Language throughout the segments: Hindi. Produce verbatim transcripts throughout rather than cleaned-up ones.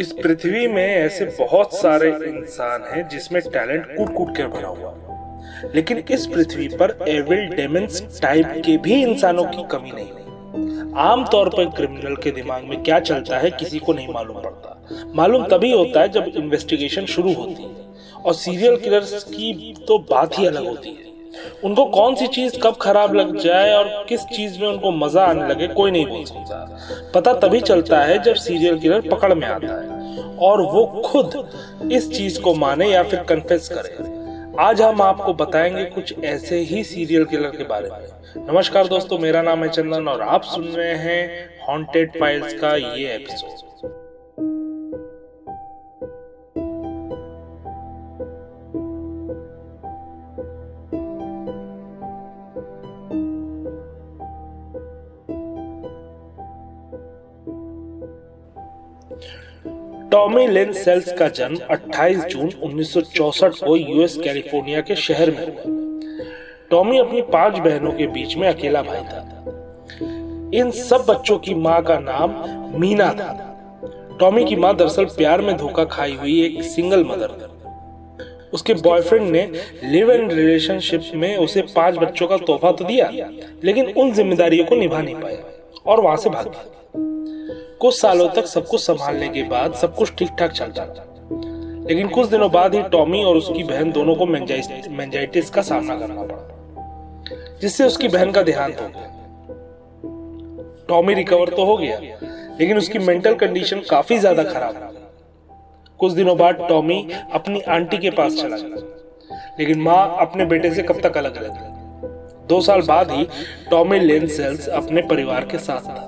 इस पृथ्वी में ऐसे बहुत सारे इंसान हैं जिसमें टैलेंट कूट कूट कर भरा हुआ, लेकिन इस पृथ्वी पर एविल डेमन्स टाइप के भी इंसानों की कमी नहीं है। आमतौर पर क्रिमिनल के दिमाग में क्या चलता है किसी को नहीं मालूम पड़ता। मालूम तभी होता है जब इन्वेस्टिगेशन शुरू होती है, और सीरियल किलर्स की तो बात ही अलग होती है। उनको कौन सी चीज कब खराब लग जाए और किस चीज में उनको मजा आने लगे कोई नहीं बोल सकता। पता तभी चलता है जब सीरियल किलर पकड़ में आता है और वो खुद इस चीज को माने या फिर कन्फेस करे। आज हम आपको बताएंगे कुछ ऐसे ही सीरियल किलर के बारे में। नमस्कार दोस्तों, मेरा नाम है चंदन और आप सुन रहे हैं हॉन्टेड फाइल्स का ये एपिसोड। टॉमी लिन सेल्स का जन्म अट्ठाईस जून उन्नीस सौ चौंसठ को यूएस कैलिफोर्निया के शहर में हुआ। टॉमी अपनी पांच बहनों के बीच में अकेला भाई था। इन सब बच्चों की मां का नाम मीना था। टॉमी की मां दरअसल प्यार में धोखा खाई हुई एक सिंगल मदर थी। उसके बॉयफ्रेंड ने लिव इन रिलेशनशिप में उसे पांच बच्चों का तोहफा तो दिया, लेकिन उन जिम्मेदारियों को निभा नहीं पाया और वहां से भाग गया। कुछ सालों तक सब कुछ संभालने के बाद सब कुछ ठीक ठाक चलता था, लेकिन कुछ दिनों बाद ही टॉमी और उसकी बहन दोनों को मेंजाइटिस का सामना करना पड़ा, जिससे उसकी बहन का देहांत हो गया। टॉमी रिकवर तो हो गया, लेकिन उसकी मेंटल कंडीशन काफी ज्यादा खराब हो गई। कुछ दिनों बाद टॉमी अपनी आंटी के पास चला गया, लेकिन माँ अपने बेटे से कब तक अलग रहेगी। दो साल बाद ही टॉमी लिन सेल्स अपने परिवार के साथ था।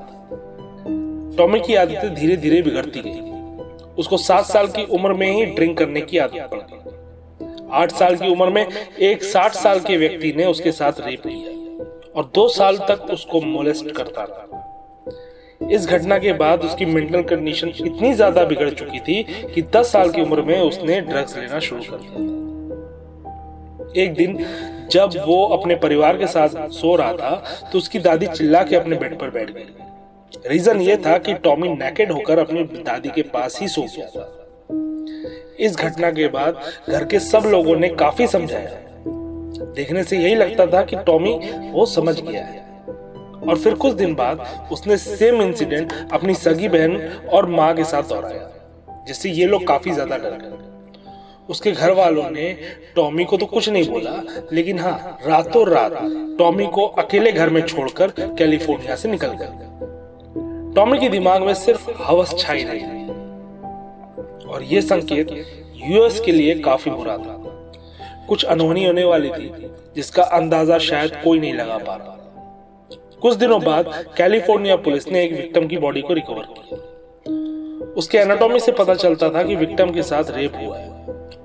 टॉमी की आदतें धीरे धीरे बिगड़ती गई। उसको सात साल की उम्र में ही ड्रिंक करने की आदत पड़ गई। आठ साल की उम्र में एक साठ साल के व्यक्ति ने उसके साथ रेप किया और दो साल तक उसको मोलेस्ट करता रहा। इस घटना के बाद उसकी मेंटल कंडीशन इतनी ज्यादा बिगड़ चुकी थी कि दस साल की उम्र में उसने ड्रग्स लेना शुरू कर दिया। एक दिन जब वो अपने परिवार के साथ सो रहा था तो उसकी दादी चिल्ला के अपने बेड पर बैठ गई। रीजन ये था कि टॉमी नेकेड होकर अपनी दादी के पास ही सो गया था। इस घटना के बाद घर के सब लोगों ने काफी समझाया। देखने से यही लगता था कि टॉमी वो समझ गया है। और फिर कुछ दिन बाद उसने सेम इंसिडेंट अपनी सगी बहन और माँ के साथ दोहराया, जिससे ये लोग काफी ज्यादा डर गए। उसके घर वालों ने टॉमी को तो कुछ नहीं बोला, लेकिन हाँ, रातों रात टॉमी को अकेले घर में छोड़कर कैलिफोर्निया से निकल गया। टॉमी के दिमाग में सिर्फ हवस छाई रही और ये संकेत यूएस के लिए काफी बुरा था। कुछ अनहोनी होने वाली थी जिसका अंदाजा शायद कोई नहीं लगा पा रहा। कुछ दिनों बाद कैलिफोर्निया पुलिस ने एक विक्टिम की बॉडी को रिकवर किया। उसके एनाटॉमी से पता चलता था कि विक्टिम के साथ रेप हुआ है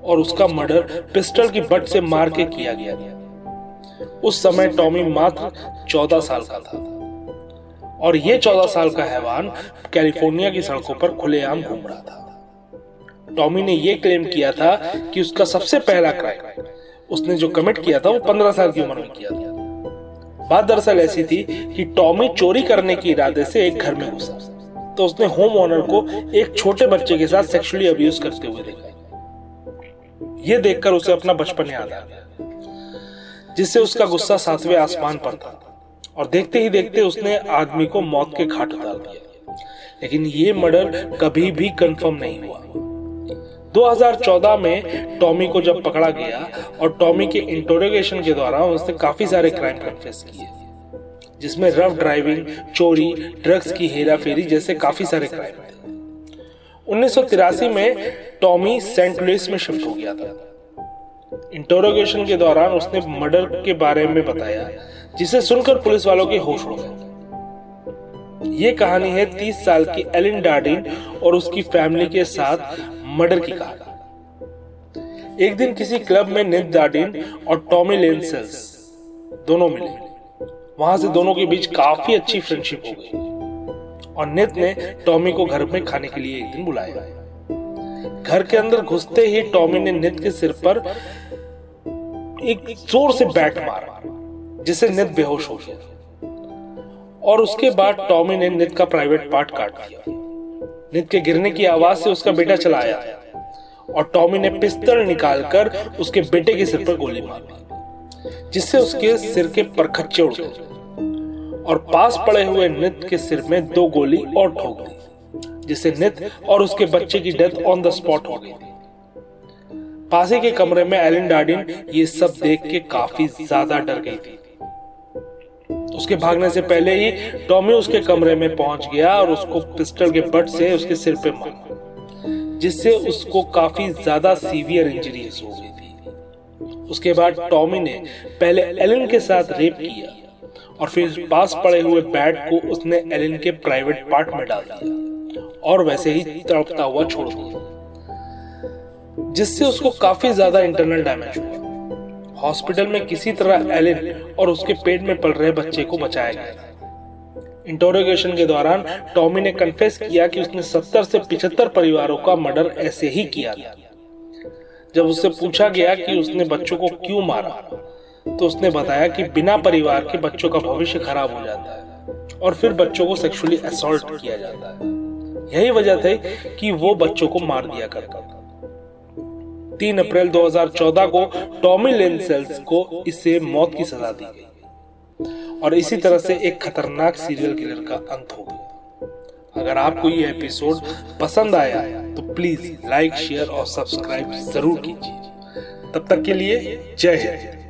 और उसका मर्डर पिस्टल की बट से मार के किया गया था। उस समय टॉमी मात्र चौदह साल का था और ये चौदह साल का हैवान कैलिफोर्निया की सड़कों पर खुलेआम घूम रहा था। टॉमी ने ये क्लेम किया था कि उसका सबसे पहला क्राइम उसने जो कमिट किया था वो पंद्रह साल की उम्र में किया था। बात दरअसल ऐसी थी कि टॉमी चोरी करने के इरादे से एक घर में घुसा तो उसने होम ओनर को एक छोटे बच्चे के साथ सेक्सुअली अब्यूज करते हुए देखा। ये देखकर उसे अपना बचपन याद आ गया, जिससे उसका गुस्सा सातवें आसमान पर था और देखते ही देखते उसने आदमी को मौत के घाट उतार दिया। लेकिन ये मर्डर कभी भी कंफर्म नहीं हुआ। दो हज़ार चौदह में टॉमी को जब पकड़ा गया और टॉमी के इंटरोगेशन के दौरान उसने काफी सारे क्राइम कन्फेस किए, जिसमें रफ ड्राइविंग, चोरी, ड्रग्स की हेराफेरी जैसे काफी सारे क्राइम थे। उन्नीस सौ तिरासी में टॉमी सेंट लुइस में शिफ्ट हो गया था। इंटरोगेशन के दौरान उसने मर्डर के बारे में बताया, जिसे सुनकर पुलिस वालों के होश उड़ गए। ये कहानी है तीस साल की एलन डार्डेन और उसकी फैमिली के साथ मर्डर की कहानी। एक दिन किसी क्लब में नित डार्डेन और टॉमी लिन सेल्स दोनों मिले। वहां से दोनों के बीच काफी अच्छी फ्रेंडशिप हो गई और नित ने टॉमी को घर में खाने के लिए एक दिन बुलाया। घर के अंदर घुसते ही टॉमी ने नित के सिर पर एक जोर से बैट मारा, जिससे नित बेहोश हो गया और उसके बाद टॉमी ने नित का प्राइवेट पार्ट काट दिया। नित के गिरने की आवाज से उसका बेटा चला आया और टॉमी ने पिस्तौल निकालकर उसके बेटे के सिर पर गोली मारी, जिससे उसके सिर के परखच्चे उड़ गए और पास पड़े हुए नित के सिर में दो गोली और ठोक दी, जिससे नित और उसके बच्चे की डेथ ऑन द स्पॉट हो गई। पास ही के कमरे में एलन डार्डन ये सब देख के काफी ज्यादा डर गई थी। उसके भागने से पहले ही टॉमी उसके कमरे में पहुंच गया और उसको पिस्टल के बट से उसके सिर पे मारा, जिससे उसको काफी ज्यादा सीवियर इंजरीज हो गई थी। उसके बाद टॉमी ने पहले एलन के साथ रेप किया और फिर पास पड़े हुए बैट को उसने एलन के प्राइवेट पार्ट में डाल दिया और वैसे ही तड़पता हुआ छोड़ दिया, जिससे उसको काफी ज्यादा इंटरनल डैमेज हुआ। हॉस्पिटल में किसी तरह एलन और उसके पेट में पल रहे बच्चे को बचाया गया। इंटरोगेशन के दौरान टॉमी ने कन्फेस किया कि उसने सत्तर से पचहत्तर परिवारों का मर्डर ऐसे ही किया था। जब उससे पूछा गया कि उसने बच्चों को क्यों मारा, तो उसने बताया कि बिना परिवार के बच्चों का भविष्य खराब हो जाता है और फिर बच्चों को सेक्सुअली असॉल्ट किया जाता है। यही वजह थी कि वो बच्चों को मार दिया करता था। तीन अप्रैल दो हज़ार चौदह को टॉमी लिन सेल्स को इसे मौत की सजा दी गई और इसी तरह से एक खतरनाक सीरियल किलर का अंत हो गया। अगर आपको ये एपिसोड पसंद आया तो प्लीज लाइक, शेयर और सब्सक्राइब जरूर कीजिए। तब तक के लिए जय हिंद।